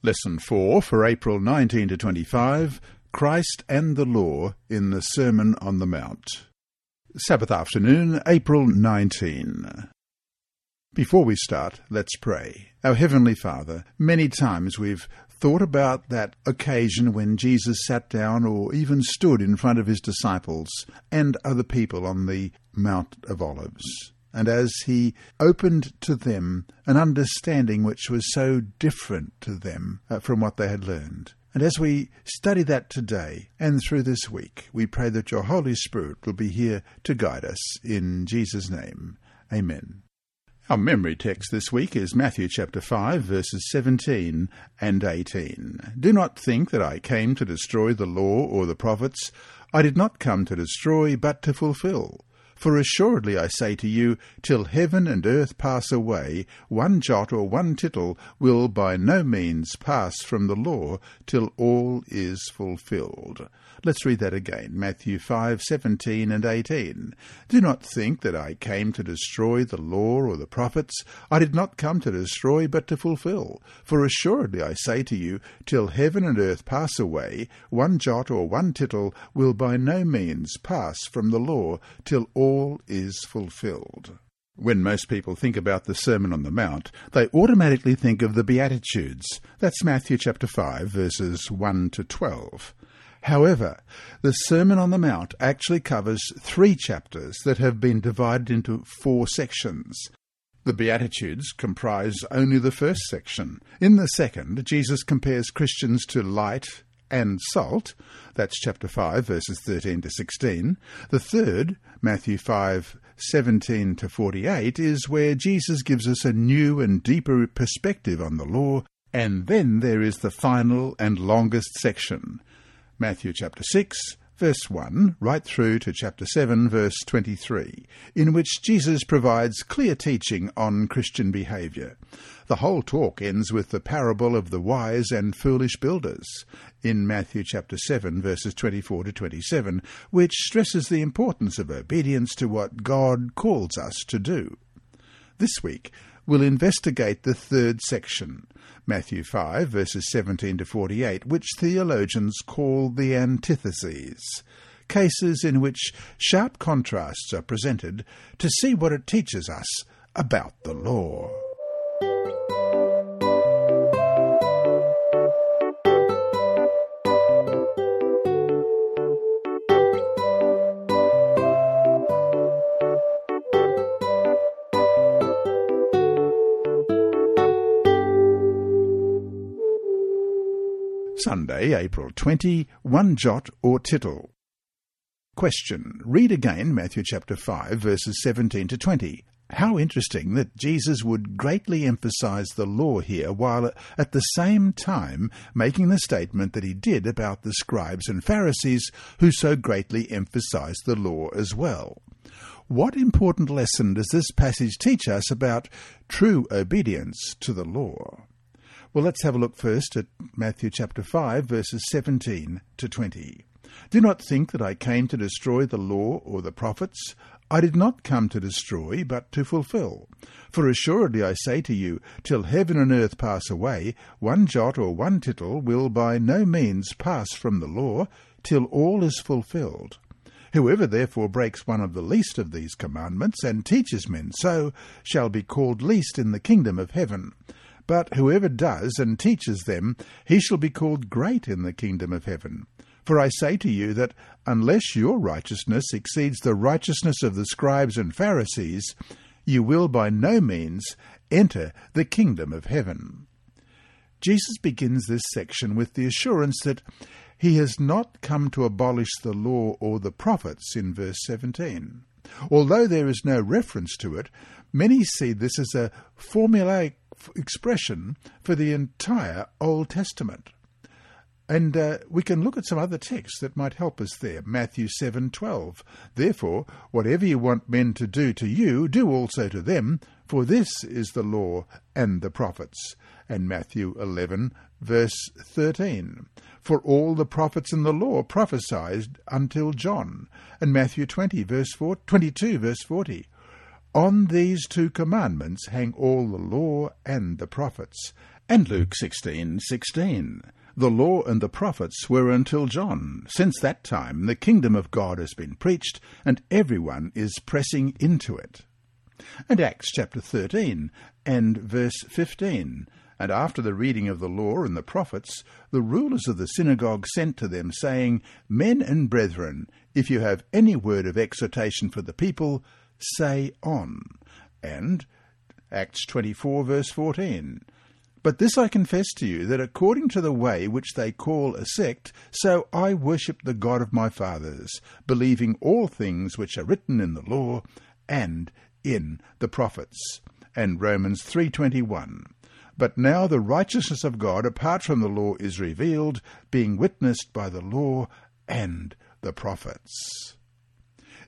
Lesson 4 for April 19 to 25, Christ and the Law in the Sermon on the Mount. Sabbath afternoon, April 19. Before we start, let's pray. Our Heavenly Father, many times we've thought about that occasion when Jesus sat down or even stood in front of his disciples and other people on the Mount of Olives. And as he opened to them an understanding which was so different to them from what they had learned. And as we study that today and through this week, we pray that your Holy Spirit will be here to guide us. In Jesus' name, amen. Our memory text this week is Matthew chapter 5, verses 17 and 18. Do not think that I came to destroy the law or the prophets. I did not come to destroy, but to fulfill. For assuredly I say to you, till heaven and earth pass away, one jot or one tittle will by no means pass from the law till all is fulfilled. Let's read that again, Matthew 5:17 and 18. Do not think that I came to destroy the law or the prophets. I did not come to destroy, but to fulfill. For assuredly I say to you, till heaven and earth pass away, one jot or one tittle will by no means pass from the law till all is fulfilled. When most people think about the Sermon on the Mount, they automatically think of the Beatitudes. That's Matthew chapter 5, verses 1 to 12. However, the Sermon on the Mount actually covers three chapters that have been divided into four sections. The Beatitudes comprise only the first section. In the second, Jesus compares Christians to light and salt, that's chapter 5, verses 13 to 16. The third, Matthew 5, 17 to 48, is where Jesus gives us a new and deeper perspective on the law, and then there is the final and longest section, Matthew chapter 6, verse 1, right through to chapter 7, verse 23, in which Jesus provides clear teaching on Christian behavior. The whole talk ends with the parable of the wise and foolish builders in Matthew chapter 7, verses 24 to 27, which stresses the importance of obedience to what God calls us to do. This week, we'll investigate the third section, Matthew 5, verses 17 to 48, which theologians call the antitheses, cases in which sharp contrasts are presented to see what it teaches us about the law. Sunday, April 20, one jot or tittle. Question. Read again Matthew chapter 5, verses 17 to 20. How interesting that Jesus would greatly emphasize the law here, while at the same time making the statement that he did about the scribes and Pharisees, who so greatly emphasized the law as well. What important lesson does this passage teach us about true obedience to the law? Well, let's have a look first at Matthew chapter 5, verses 17 to 20. Do not think that I came to destroy the law or the prophets. I did not come to destroy, but to fulfill. For assuredly I say to you, till heaven and earth pass away, one jot or one tittle will by no means pass from the law, till all is fulfilled. Whoever therefore breaks one of the least of these commandments, and teaches men so, shall be called least in the kingdom of heaven. But whoever does and teaches them, he shall be called great in the kingdom of heaven. For I say to you that unless your righteousness exceeds the righteousness of the scribes and Pharisees, you will by no means enter the kingdom of heaven. Jesus begins this section with the assurance that he has not come to abolish the law or the prophets in verse 17. Although there is no reference to it, many see this as a formulaic expression for the entire Old Testament. And we can look at some other texts that might help us there. Matthew 7:12. Therefore, whatever you want men to do to you, do also to them, for this is the law and the prophets. And Matthew 11, verse 13. For all the prophets and the law prophesied until John. And Matthew 22, verse 40. On these two commandments hang all the law and the prophets. And Luke 16:16, "The law and the prophets were until John. Since that time the kingdom of God has been preached, and everyone is pressing into it." And Acts chapter 13 and verse 15, "And after the reading of the law and the prophets, the rulers of the synagogue sent to them, saying, Men and brethren, if you have any word of exhortation for the people, say on." And Acts 24 verse 14, "But this I confess to you, that according to the way which they call a sect, so I worship the God of my fathers, believing all things which are written in the law and in the prophets." And Romans 3:21, "But now the righteousness of God apart from the law is revealed, being witnessed by the law and the prophets."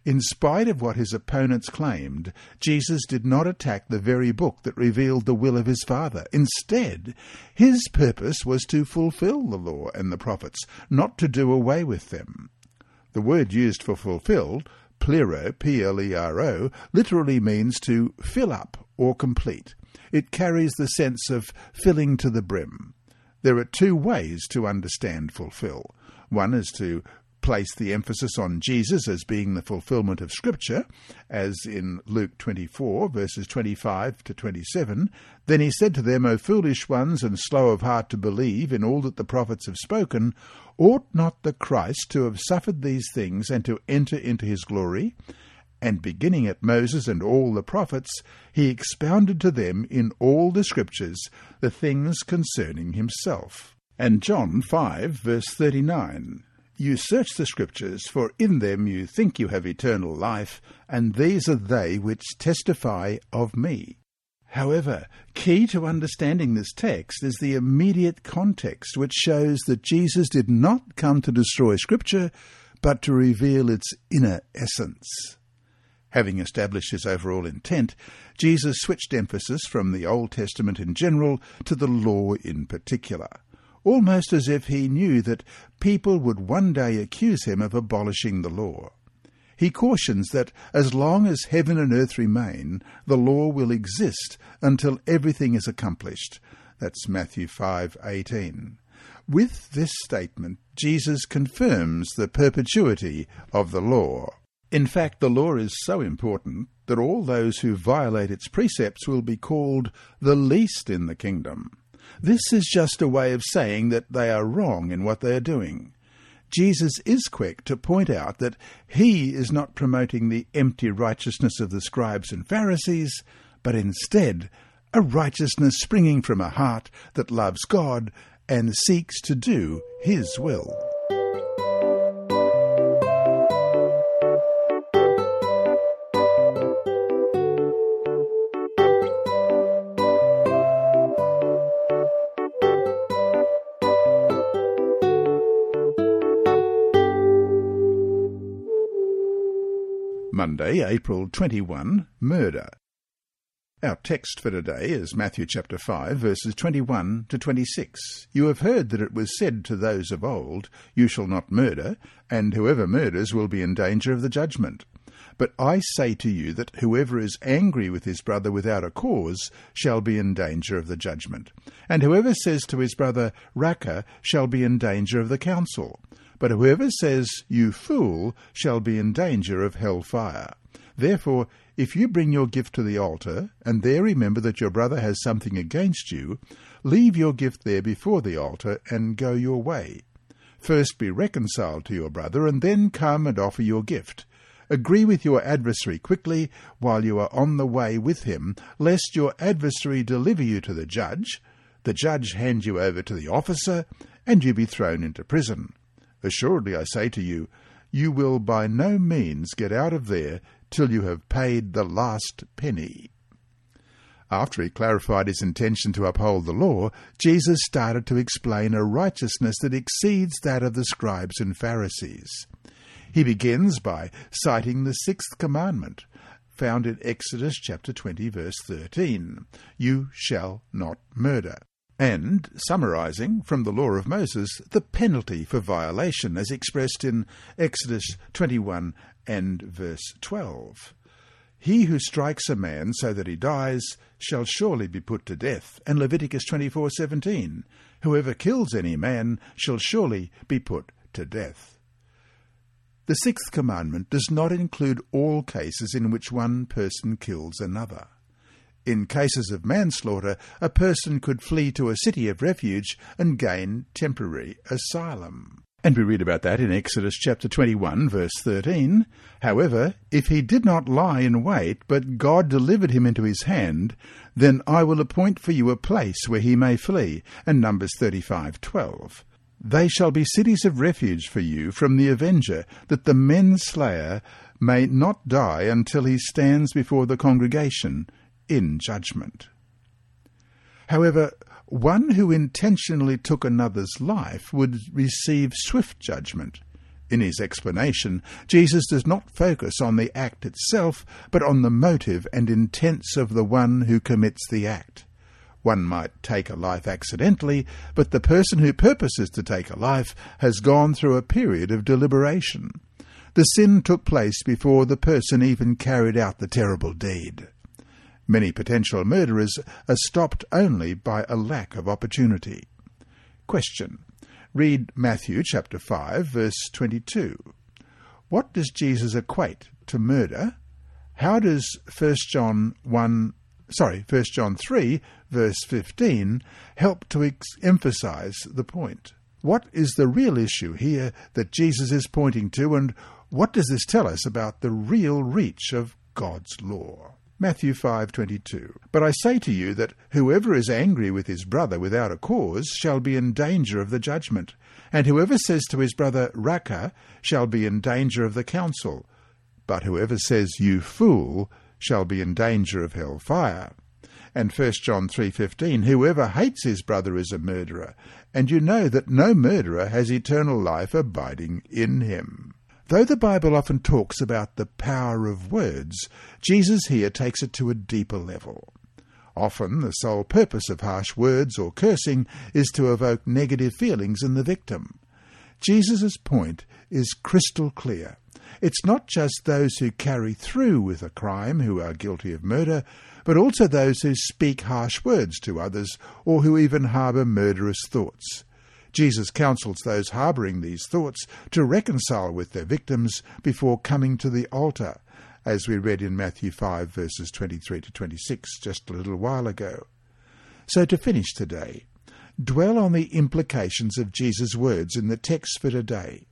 In spite of what his opponents claimed, Jesus did not attack the very book that revealed the will of his Father. Instead, his purpose was to fulfill the law and the prophets, not to do away with them. The word used for fulfill, plero, P-L-E-R-O, literally means to fill up or complete. It carries the sense of filling to the brim. There are two ways to understand fulfill. One is to place the emphasis on Jesus as being the fulfillment of Scripture, as in Luke 24, verses 25 to 27. "Then he said to them, O foolish ones, and slow of heart to believe in all that the prophets have spoken, ought not the Christ to have suffered these things and to enter into his glory? And beginning at Moses and all the prophets, he expounded to them in all the Scriptures the things concerning himself." And John 5, verse 39, "You search the Scriptures, for in them you think you have eternal life, and these are they which testify of me." However, key to understanding this text is the immediate context, which shows that Jesus did not come to destroy Scripture, but to reveal its inner essence. Having established his overall intent, Jesus switched emphasis from the Old Testament in general to the law in particular, almost as if he knew that people would one day accuse him of abolishing the law. He cautions that as long as heaven and earth remain, the law will exist until everything is accomplished. That's Matthew 5:18. With this statement, Jesus confirms the perpetuity of the law. In fact, the law is so important that all those who violate its precepts will be called the least in the kingdom. This is just a way of saying that they are wrong in what they are doing. Jesus is quick to point out that he is not promoting the empty righteousness of the scribes and Pharisees, but instead a righteousness springing from a heart that loves God and seeks to do his will. Monday, April 21, Murder. Our text for today is Matthew chapter 5, verses 21 to 26. "You have heard that it was said to those of old, You shall not murder, and whoever murders will be in danger of the judgment. But I say to you that whoever is angry with his brother without a cause shall be in danger of the judgment. And whoever says to his brother, Raca, shall be in danger of the council. But whoever says, You fool, shall be in danger of hell fire. Therefore, if you bring your gift to the altar, and there remember that your brother has something against you, leave your gift there before the altar, and go your way. First be reconciled to your brother, and then come and offer your gift. Agree with your adversary quickly while you are on the way with him, lest your adversary deliver you to the judge hand you over to the officer, and you be thrown into prison. Assuredly I say to you, you will by no means get out of there till you have paid the last penny." After he clarified his intention to uphold the law, Jesus started to explain a righteousness that exceeds that of the scribes and Pharisees. He begins by citing the sixth commandment, found in Exodus chapter 20, verse 13, "You shall not murder," and summarizing from the law of Moses the penalty for violation as expressed in Exodus 21 and verse 12. He who strikes a man so that he dies shall surely be put to death, and Leviticus 24:17, whoever kills any man shall surely be put to death. The sixth commandment does not include all cases in which one person kills another. In cases of manslaughter, a person could flee to a city of refuge and gain temporary asylum. And we read about that in Exodus chapter 21, verse 13. However, if he did not lie in wait, but God delivered him into his hand, then I will appoint for you a place where he may flee. And Numbers 35:12. They shall be cities of refuge for you from the avenger, that the manslayer may not die until he stands before the congregation in judgment. However, one who intentionally took another's life would receive swift judgment. In his explanation, Jesus does not focus on the act itself, but on the motive and intents of the one who commits the act. One might take a life accidentally, but the person who purposes to take a life has gone through a period of deliberation. The sin took place before the person even carried out the terrible deed. Many potential murderers are stopped only by a lack of opportunity. Question. Read Matthew chapter 5, verse 22. What does Jesus equate to murder? How does 1 John 3, verse 15, help to emphasize the point? What is the real issue here that Jesus is pointing to, and what does this tell us about the real reach of God's law? Matthew 5:22. But I say to you that whoever is angry with his brother without a cause shall be in danger of the judgment, and whoever says to his brother, Raca, shall be in danger of the council, but whoever says, you fool, shall be in danger of hell fire. And 1 John 3:15, whoever hates his brother is a murderer, and you know that no murderer has eternal life abiding in him. Though the Bible often talks about the power of words, Jesus here takes it to a deeper level. Often the sole purpose of harsh words or cursing is to evoke negative feelings in the victim. Jesus' point is crystal clear. It's not just those who carry through with a crime who are guilty of murder, but also those who speak harsh words to others or who even harbour murderous thoughts. Jesus counsels those harbouring these thoughts to reconcile with their victims before coming to the altar, as we read in Matthew 5, verses 23 to 26 just a little while ago. So to finish today, dwell on the implications of Jesus' words in the text for today.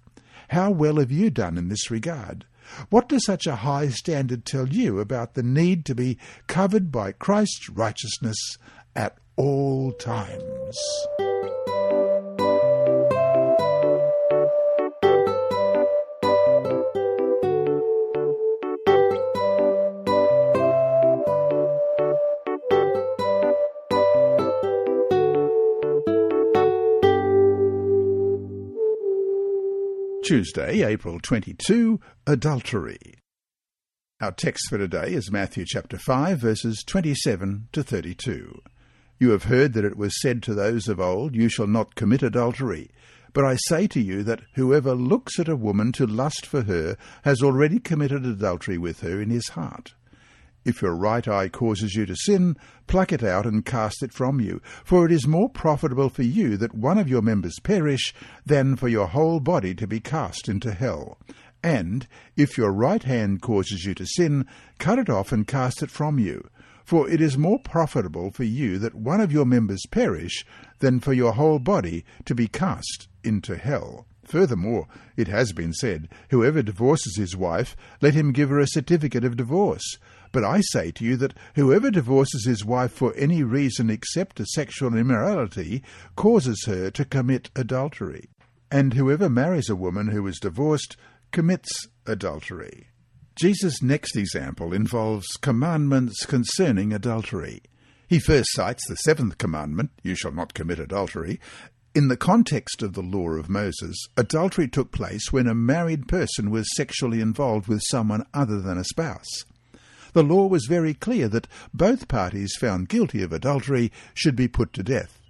How well have you done in this regard? What does such a high standard tell you about the need to be covered by Christ's righteousness at all times? Tuesday, April 22, Adultery. Our text for today is Matthew chapter 5, verses 27 to 32. You have heard that it was said to those of old, you shall not commit adultery. But I say to you that whoever looks at a woman to lust for her has already committed adultery with her in his heart. If your right eye causes you to sin, pluck it out and cast it from you, for it is more profitable for you that one of your members perish than for your whole body to be cast into hell. And if your right hand causes you to sin, cut it off and cast it from you, for it is more profitable for you that one of your members perish than for your whole body to be cast into hell. Furthermore, it has been said, whoever divorces his wife, let him give her a certificate of divorce. But I say to you that whoever divorces his wife for any reason except a sexual immorality causes her to commit adultery. And whoever marries a woman who is divorced commits adultery. Jesus' next example involves commandments concerning adultery. He first cites the seventh commandment, you shall not commit adultery. In the context of the law of Moses, adultery took place when a married person was sexually involved with someone other than a spouse. The law was very clear that both parties found guilty of adultery should be put to death.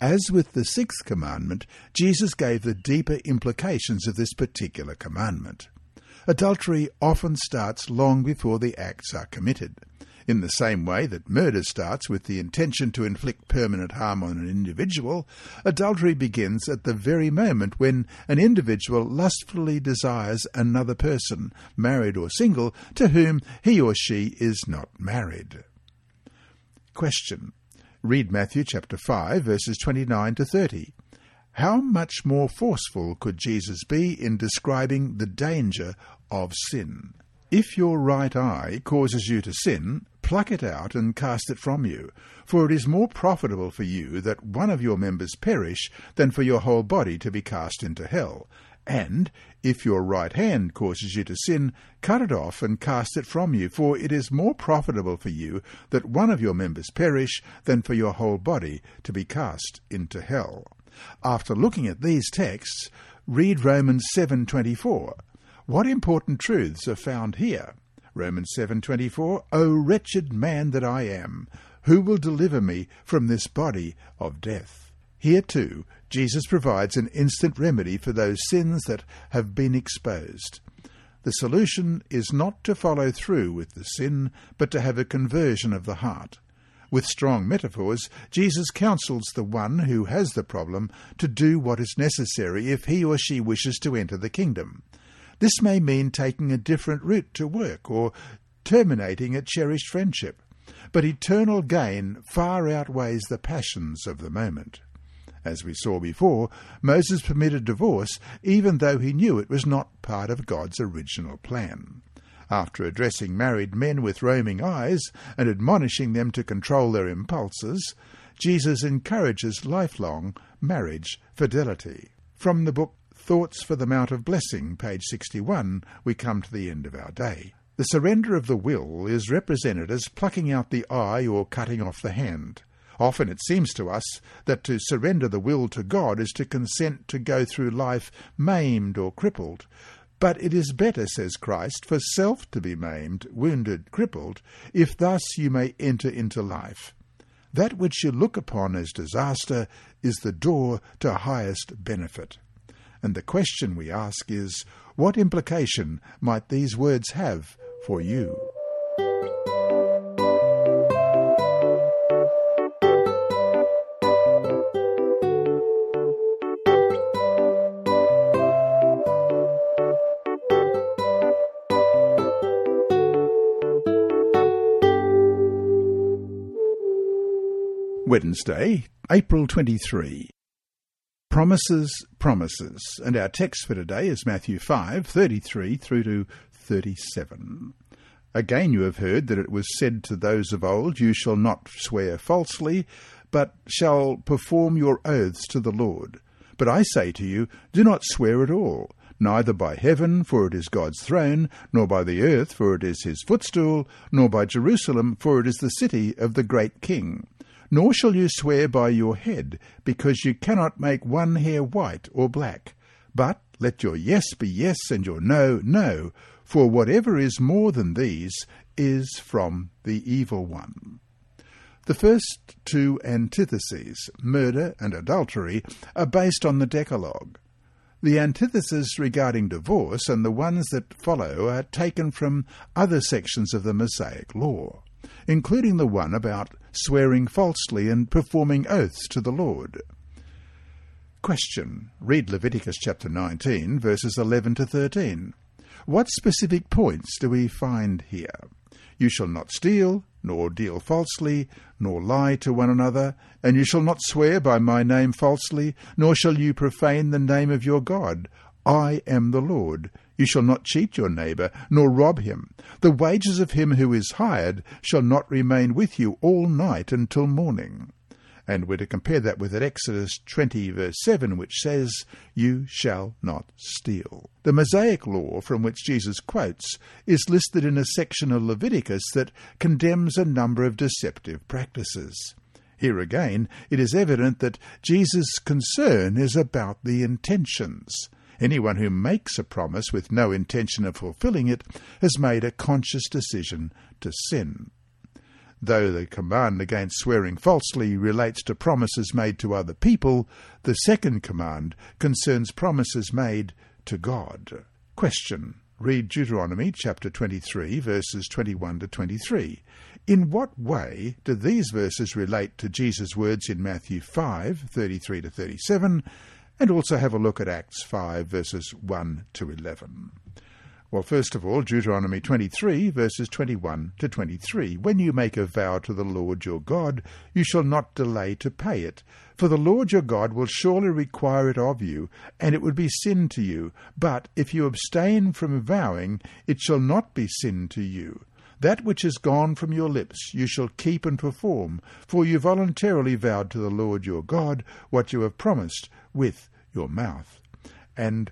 As with the sixth commandment, Jesus gave the deeper implications of this particular commandment. Adultery often starts long before the acts are committed, in the same way that murder starts with the intention to inflict permanent harm on an individual. Adultery begins at the very moment when an individual lustfully desires another person, married or single, to whom he or she is not married. Question. Read Matthew chapter 5, verses 29 to 30. How much more forceful could Jesus be in describing the danger of sin? If your right eye causes you to sin, pluck it out and cast it from you, for it is more profitable for you that one of your members perish than for your whole body to be cast into hell. And if your right hand causes you to sin, cut it off and cast it from you, for it is more profitable for you that one of your members perish than for your whole body to be cast into hell. After looking at these texts, read Romans 7:24. What important truths are found here? Romans 7:24, O wretched man that I am, who will deliver me from this body of death? Here too, Jesus provides an instant remedy for those sins that have been exposed. The solution is not to follow through with the sin, but to have a conversion of the heart. With strong metaphors, Jesus counsels the one who has the problem to do what is necessary if he or she wishes to enter the kingdom. This may mean taking a different route to work or terminating a cherished friendship, but eternal gain far outweighs the passions of the moment. As we saw before, Moses permitted divorce even though he knew it was not part of God's original plan. After addressing married men with roaming eyes and admonishing them to control their impulses, Jesus encourages lifelong marriage fidelity. From the book Thoughts for the Mount of Blessing, page 61, we come to the end of our day. The surrender of the will is represented as plucking out the eye or cutting off the hand. Often it seems to us that to surrender the will to God is to consent to go through life maimed or crippled. But it is better, says Christ, for self to be maimed, wounded, crippled, if thus you may enter into life. That which you look upon as disaster is the door to highest benefit. And the question we ask is, what implication might these words have for you? Wednesday, April 23. Promises, promises. And our text for today is Matthew 5, 33 through to 37. Again you have heard that it was said to those of old, You shall not swear falsely, but shall perform your oaths to the Lord. But I say to you, do not swear at all, neither by heaven, for it is God's throne, nor by the earth, for it is his footstool, nor by Jerusalem, for it is the city of the great King. Nor shall you swear by your head, because you cannot make one hair white or black. But let your yes be yes, and your no, no, for whatever is more than these is from the evil one. The first two antitheses, murder and adultery, are based on the Decalogue. The antitheses regarding divorce and the ones that follow are taken from other sections of the Mosaic law, including the one about swearing falsely and performing oaths to the Lord. Question. Read Leviticus chapter 19, verses 11 to 13. What specific points do we find here? You shall not steal, nor deal falsely, nor lie to one another, and you shall not swear by my name falsely, nor shall you profane the name of your God. I am the Lord. You shall not cheat your neighbour, nor rob him. The wages of him who is hired shall not remain with you all night until morning. And we're to compare that with Exodus 20, verse 7, which says, You shall not steal. The Mosaic law from which Jesus quotes is listed in a section of Leviticus that condemns a number of deceptive practices. Here again, it is evident that Jesus' concern is about the intentions. Anyone who makes a promise with no intention of fulfilling it has made a conscious decision to sin. Though the command against swearing falsely relates to promises made to other people, the second command concerns promises made to God. Question. Read Deuteronomy chapter 23, verses 21 to 23. In what way do these verses relate to Jesus' words in Matthew 5, 33 to 37, and also have a look at Acts 5, verses 1 to 11? Well, first of all, Deuteronomy 23, verses 21 to 23. When you make a vow to the Lord your God, you shall not delay to pay it. For the Lord your God will surely require it of you, and it would be sin to you. But if you abstain from vowing, it shall not be sin to you. That which is gone from your lips you shall keep and perform, for you voluntarily vowed to the Lord your God what you have promised with your mouth. And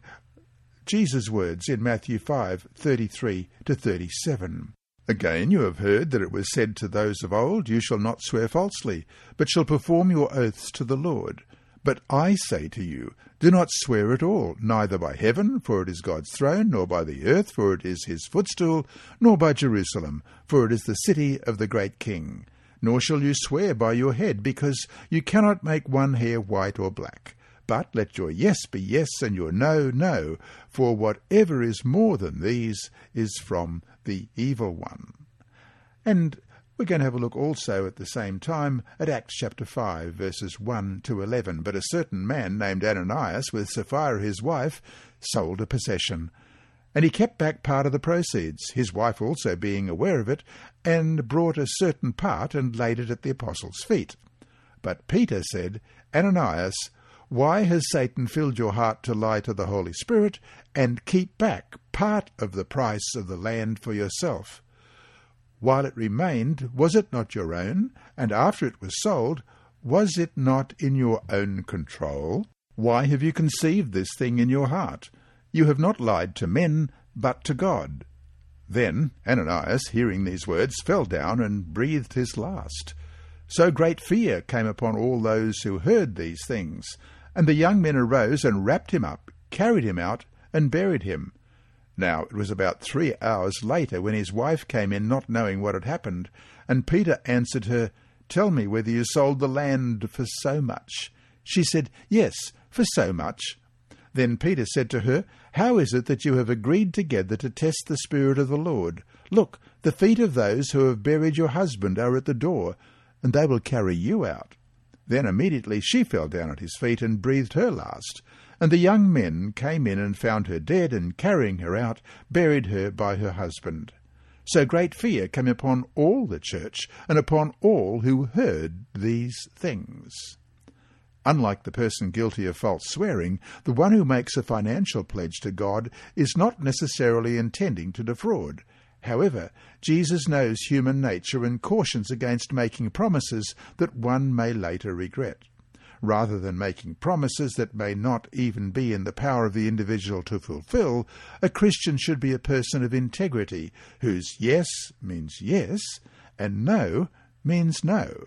Jesus' words in Matthew 5, 33 to 37. Again, you have heard that it was said to those of old, you shall not swear falsely, but shall perform your oaths to the Lord. But I say to you, do not swear at all, neither by heaven, for it is God's throne, nor by the earth, for it is his footstool, nor by Jerusalem, for it is the city of the great King. Nor shall you swear by your head, because you cannot make one hair white or black. But let your yes be yes, and your no, no, for whatever is more than these is from the evil one. And we're going to have a look also at the same time at Acts chapter 5, verses 1 to 11. But a certain man named Ananias, with Sapphira his wife, sold a possession. And he kept back part of the proceeds, his wife also being aware of it, and brought a certain part and laid it at the apostles' feet. But Peter said, Ananias, why has Satan filled your heart to lie to the Holy Spirit and keep back part of the price of the land for yourself? While it remained, was it not your own? And after it was sold, was it not in your own control? Why have you conceived this thing in your heart? You have not lied to men, but to God. Then Ananias, hearing these words, fell down and breathed his last. So great fear came upon all those who heard these things. And the young men arose and wrapped him up, carried him out, and buried him. Now it was about 3 hours later when his wife came in, not knowing what had happened. And Peter answered her, Tell me whether you sold the land for so much. She said, Yes, for so much. Then Peter said to her, How is it that you have agreed together to test the Spirit of the Lord? Look, the feet of those who have buried your husband are at the door, and they will carry you out. Then immediately she fell down at his feet and breathed her last. And the young men came in and found her dead, and carrying her out, buried her by her husband. So great fear came upon all the church, and upon all who heard these things. Unlike the person guilty of false swearing, the one who makes a financial pledge to God is not necessarily intending to defraud. However, Jesus knows human nature and cautions against making promises that one may later regret. Rather than making promises that may not even be in the power of the individual to fulfill, a Christian should be a person of integrity, whose yes means yes, and no means no.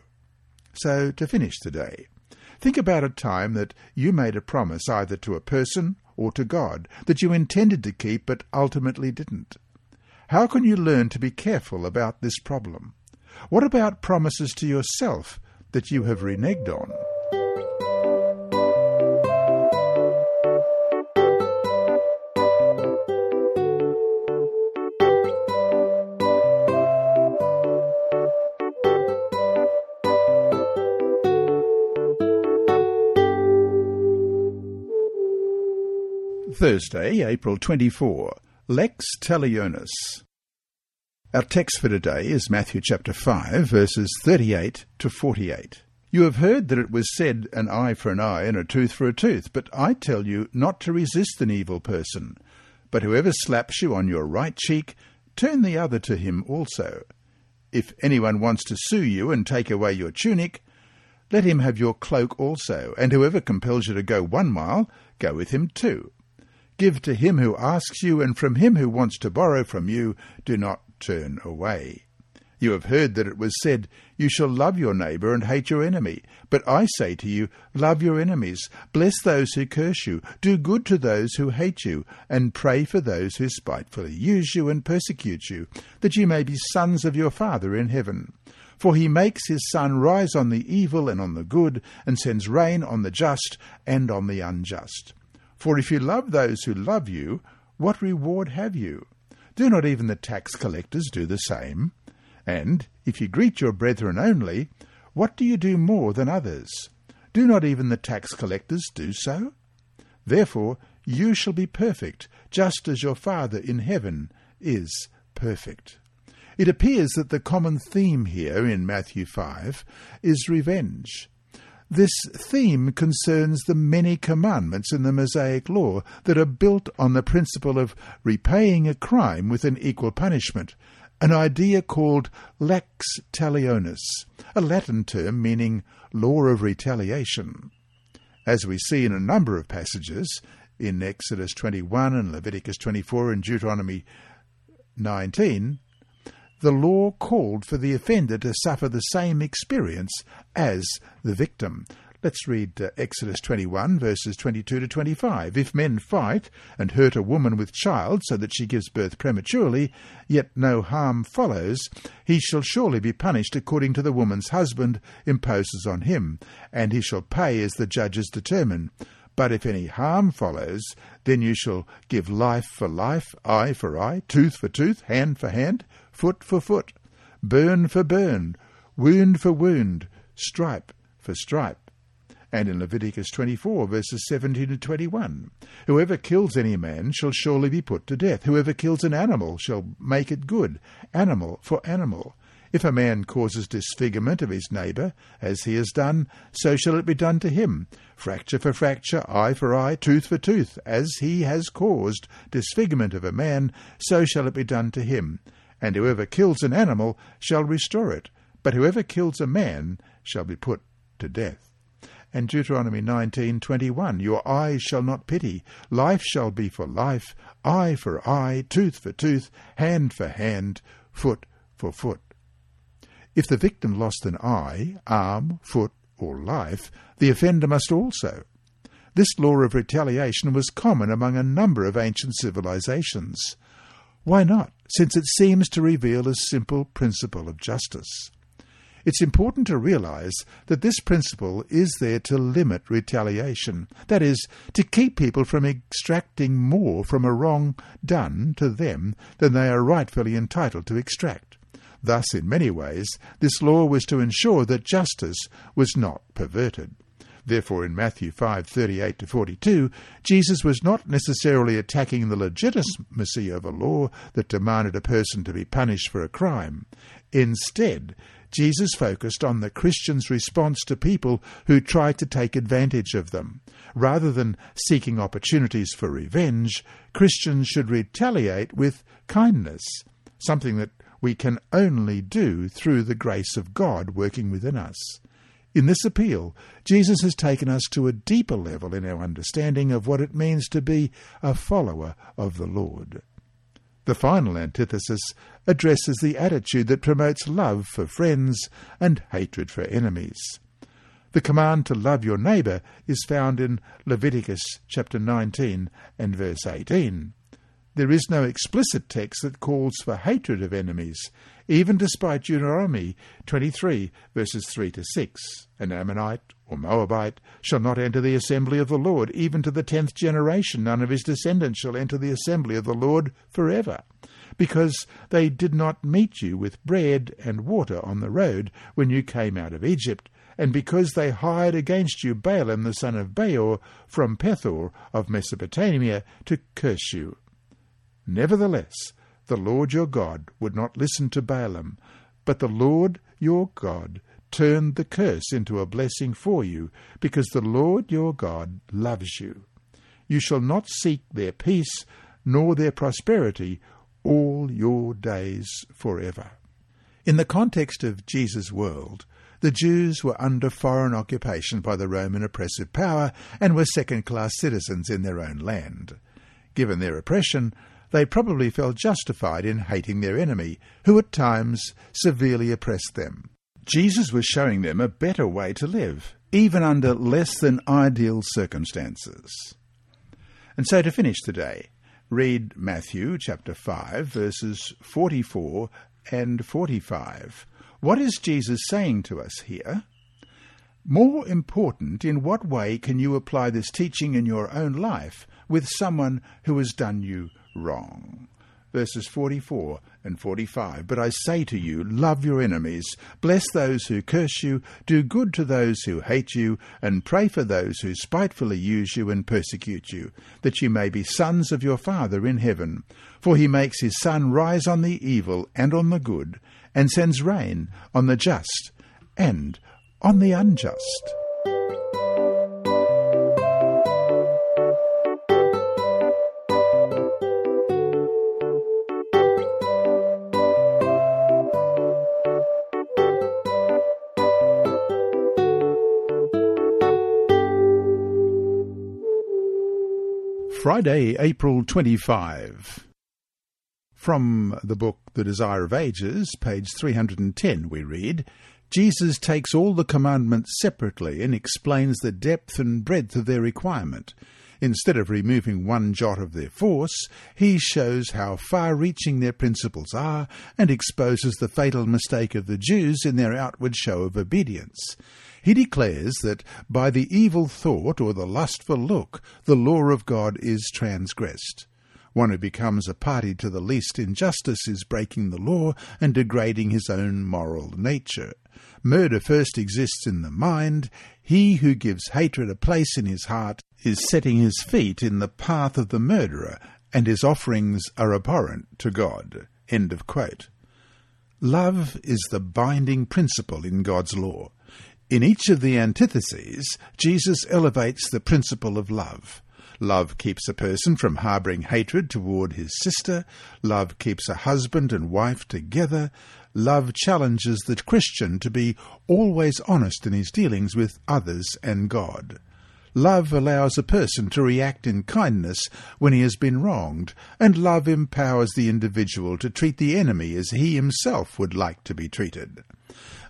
So, to finish today, think about a time that you made a promise either to a person or to God that you intended to keep but ultimately didn't. How can you learn to be careful about this problem? What about promises to yourself that you have reneged on? Thursday, April 24. Lex Talionis. Our text for today is Matthew chapter 5, verses 38 to 48. You have heard that it was said, an eye for an eye and a tooth for a tooth, but I tell you not to resist an evil person. But whoever slaps you on your right cheek, turn the other to him also. If anyone wants to sue you and take away your tunic, let him have your cloak also, and whoever compels you to go 1 mile, go with him 2. Give to him who asks you, and from him who wants to borrow from you, do not turn away. You have heard that it was said, You shall love your neighbour and hate your enemy. But I say to you, love your enemies, bless those who curse you, do good to those who hate you, and pray for those who spitefully use you and persecute you, that you may be sons of your Father in heaven. For he makes his sun rise on the evil and on the good, and sends rain on the just and on the unjust. For if you love those who love you, What reward have you? Do not even the tax collectors do the same? And if you greet your brethren only, what do you do more than others? Do not even the tax collectors do so? Therefore you shall be perfect, just as your Father in heaven is perfect." It appears that the common theme here in Matthew 5 is revenge. This theme concerns the many commandments in the Mosaic Law that are built on the principle of repaying a crime with an equal punishment, an idea called Lex Talionis, a Latin term meaning law of retaliation. As we see in a number of passages, in Exodus 21 and Leviticus 24 and Deuteronomy 19, the law called for the offender to suffer the same experience as the victim. Let's read Exodus 21, verses 22 to 25. "If men fight and hurt a woman with child so that she gives birth prematurely, yet no harm follows, he shall surely be punished according to the woman's husband imposes on him, and he shall pay as the judges determine. But if any harm follows, then you shall give life for life, eye for eye, tooth for tooth, hand for hand, foot for foot, burn for burn, wound for wound, stripe for stripe." And in Leviticus 24, verses 17 to 21, "Whoever kills any man shall surely be put to death. Whoever kills an animal shall make it good, animal for animal. If a man causes disfigurement of his neighbour, as he has done, so shall it be done to him. Fracture for fracture, eye for eye, tooth for tooth, as he has caused disfigurement of a man, so shall it be done to him. And whoever kills an animal shall restore it, but whoever kills a man shall be put to death." And Deuteronomy 19:21, "Your eyes shall not pity, life shall be for life, eye for eye, tooth for tooth, hand for hand, foot for foot." If the victim lost an eye, arm, foot, or life, the offender must also. This law of retaliation was common among a number of ancient civilizations. Why not, since it seems to reveal a simple principle of justice? It's important to realize that this principle is there to limit retaliation, that is, to keep people from extracting more from a wrong done to them than they are rightfully entitled to extract. Thus, in many ways, this law was to ensure that justice was not perverted. Therefore, in Matthew 5:38 to 42, Jesus was not necessarily attacking the legitimacy of a law that demanded a person to be punished for a crime. Instead, Jesus focused on the Christians' response to people who tried to take advantage of them. Rather than seeking opportunities for revenge, Christians should retaliate with kindness, something that we can only do through the grace of God working within us. In this appeal, Jesus has taken us to a deeper level in our understanding of what it means to be a follower of the Lord. The final antithesis addresses the attitude that promotes love for friends and hatred for enemies. The command to love your neighbour is found in Leviticus chapter 19 and verse 18. There is no explicit text that calls for hatred of enemies, even despite Deuteronomy 23, verses 3 to 6. "An Ammonite or Moabite shall not enter the assembly of the Lord, even to the 10th generation. None of his descendants shall enter the assembly of the Lord forever, because they did not meet you with bread and water on the road when you came out of Egypt, and because they hired against you Balaam the son of Beor from Pethor of Mesopotamia to curse you. Nevertheless, the Lord your God would not listen to Balaam, but the Lord your God turned the curse into a blessing for you, because the Lord your God loves you. You shall not seek their peace, nor their prosperity, all your days forever." In the context of Jesus' world, the Jews were under foreign occupation by the Roman oppressive power and were second-class citizens in their own land. Given their oppression, they probably felt justified in hating their enemy, who at times severely oppressed them. Jesus was showing them a better way to live, even under less than ideal circumstances. And so to finish today, read Matthew chapter 5, verses 44 and 45. What is Jesus saying to us here? More important, in what way can you apply this teaching in your own life with someone who has done you wrong. Verses 44 and 45, But I say to you, love your enemies, bless those who curse you, do good to those who hate you, and pray for those who spitefully use you and persecute you, that you may be sons of your Father in heaven. For he makes his sun rise on the evil and on the good, and sends rain on the just and on the unjust. Friday, April 25. From the book The Desire of Ages, page 310, we read, Jesus takes all the commandments separately and explains the depth and breadth of their requirement. Instead of removing one jot of their force, he shows how far-reaching their principles are and exposes the fatal mistake of the Jews in their outward show of obedience. He declares that by the evil thought or the lustful look, the law of God is transgressed. One who becomes a party to the least injustice is breaking the law and degrading his own moral nature. Murder first exists in the mind. He who gives hatred a place in his heart is setting his feet in the path of the murderer, and his offerings are abhorrent to God. End of quote. Love is the binding principle in God's law. In each of the antitheses, Jesus elevates the principle of love. Love keeps a person from harbouring hatred toward his sister. Love keeps a husband and wife together. Love challenges the Christian to be always honest in his dealings with others and God. Love allows a person to react in kindness when he has been wronged, and love empowers the individual to treat the enemy as he himself would like to be treated.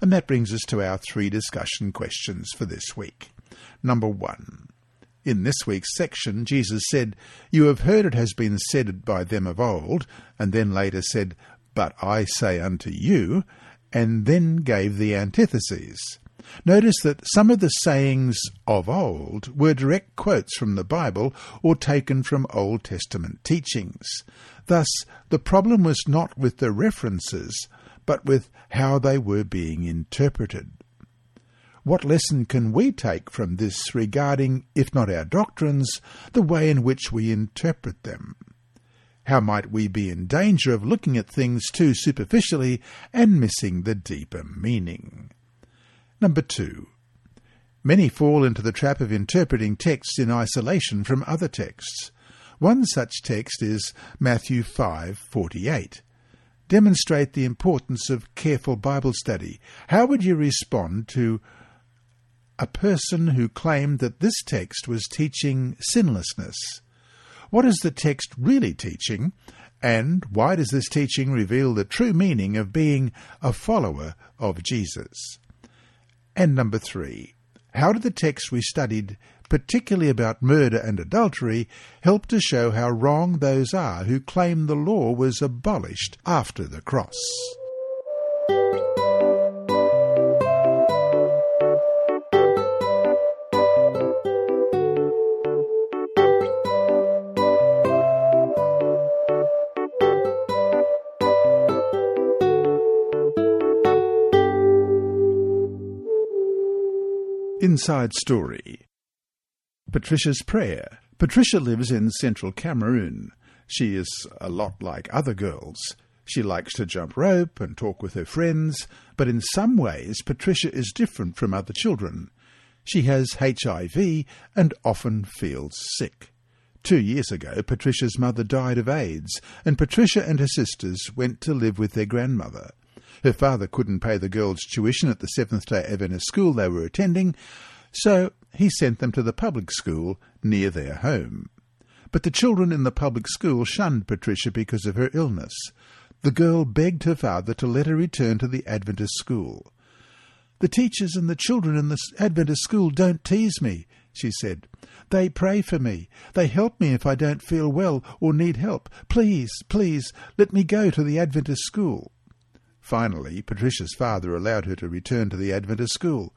And that brings us to our three discussion questions for this week. Number 1. In this week's section, Jesus said, You have heard it has been said by them of old, and then later said, But I say unto you, and then gave the antitheses. Notice that some of the sayings of old were direct quotes from the Bible or taken from Old Testament teachings. Thus, the problem was not with the references, but with how they were being interpreted. What lesson can we take from this regarding, if not our doctrines, the way in which we interpret them? How might we be in danger of looking at things too superficially and missing the deeper meaning? Number 2. Many fall into the trap of interpreting texts in isolation from other texts. One such text is Matthew 5:48. Demonstrate the importance of careful Bible study. How would you respond to a person who claimed that this text was teaching sinlessness? What is the text really teaching, and why does this teaching reveal the true meaning of being a follower of Jesus? And number 3, how do the texts we studied, particularly about murder and adultery, help to show how wrong those are who claim the law was abolished after the cross? Inside Story. Patricia's Prayer. Patricia lives in central Cameroon. She is a lot like other girls. She likes to jump rope and talk with her friends, but in some ways Patricia is different from other children. She has HIV and often feels sick. 2 years ago, Patricia's mother died of AIDS, and Patricia and her sisters went to live with their grandmother. Her father couldn't pay the girls' tuition at the Seventh-day Adventist school they were attending, so he sent them to the public school near their home. But the children in the public school shunned Patricia because of her illness. The girl begged her father to let her return to the Adventist school. "The teachers and the children in the Adventist school don't tease me," she said. "They pray for me. They help me if I don't feel well or need help. Please, please, let me go to the Adventist school." Finally, Patricia's father allowed her to return to the Adventist school.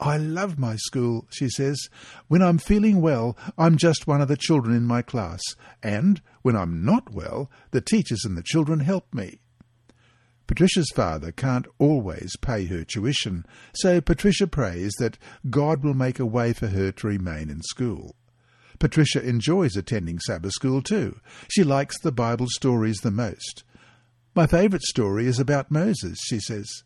I love my school, she says. When I'm feeling well, I'm just one of the children in my class. And when I'm not well, the teachers and the children help me. Patricia's father can't always pay her tuition, so Patricia prays that God will make a way for her to remain in school. Patricia enjoys attending Sabbath school too. She likes the Bible stories the most. My favourite story is about Moses, she says.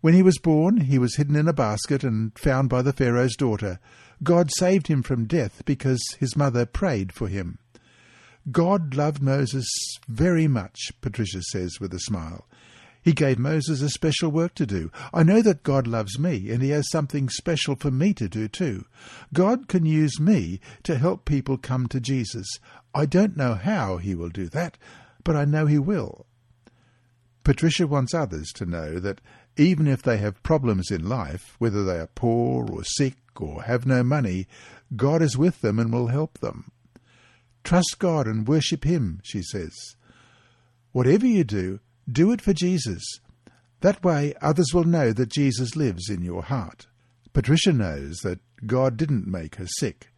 When he was born, he was hidden in a basket and found by the Pharaoh's daughter. God saved him from death because his mother prayed for him. God loved Moses very much, Patricia says with a smile. He gave Moses a special work to do. I know that God loves me, and he has something special for me to do too. God can use me to help people come to Jesus. I don't know how he will do that, but I know he will. Patricia wants others to know that even if they have problems in life, whether they are poor or sick or have no money, God is with them and will help them. Trust God and worship him, she says. Whatever you do, do it for Jesus. That way others will know that Jesus lives in your heart. Patricia knows that God didn't make her sick,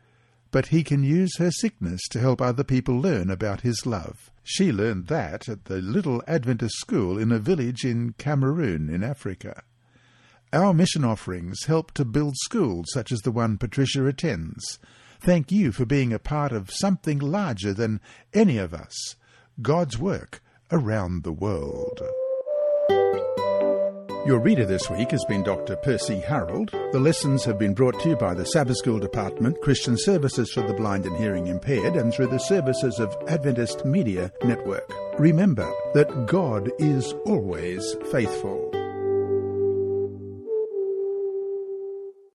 but he can use her sickness to help other people learn about his love. She learned that at the little Adventist school in a village in Cameroon in Africa. Our mission offerings help to build schools such as the one Patricia attends. Thank you for being a part of something larger than any of us, God's work around the world. Your reader this week has been Dr. Percy Harold. The lessons have been brought to you by the Sabbath School Department, Christian Services for the Blind and Hearing Impaired, and through the services of Adventist Media Network. Remember that God is always faithful.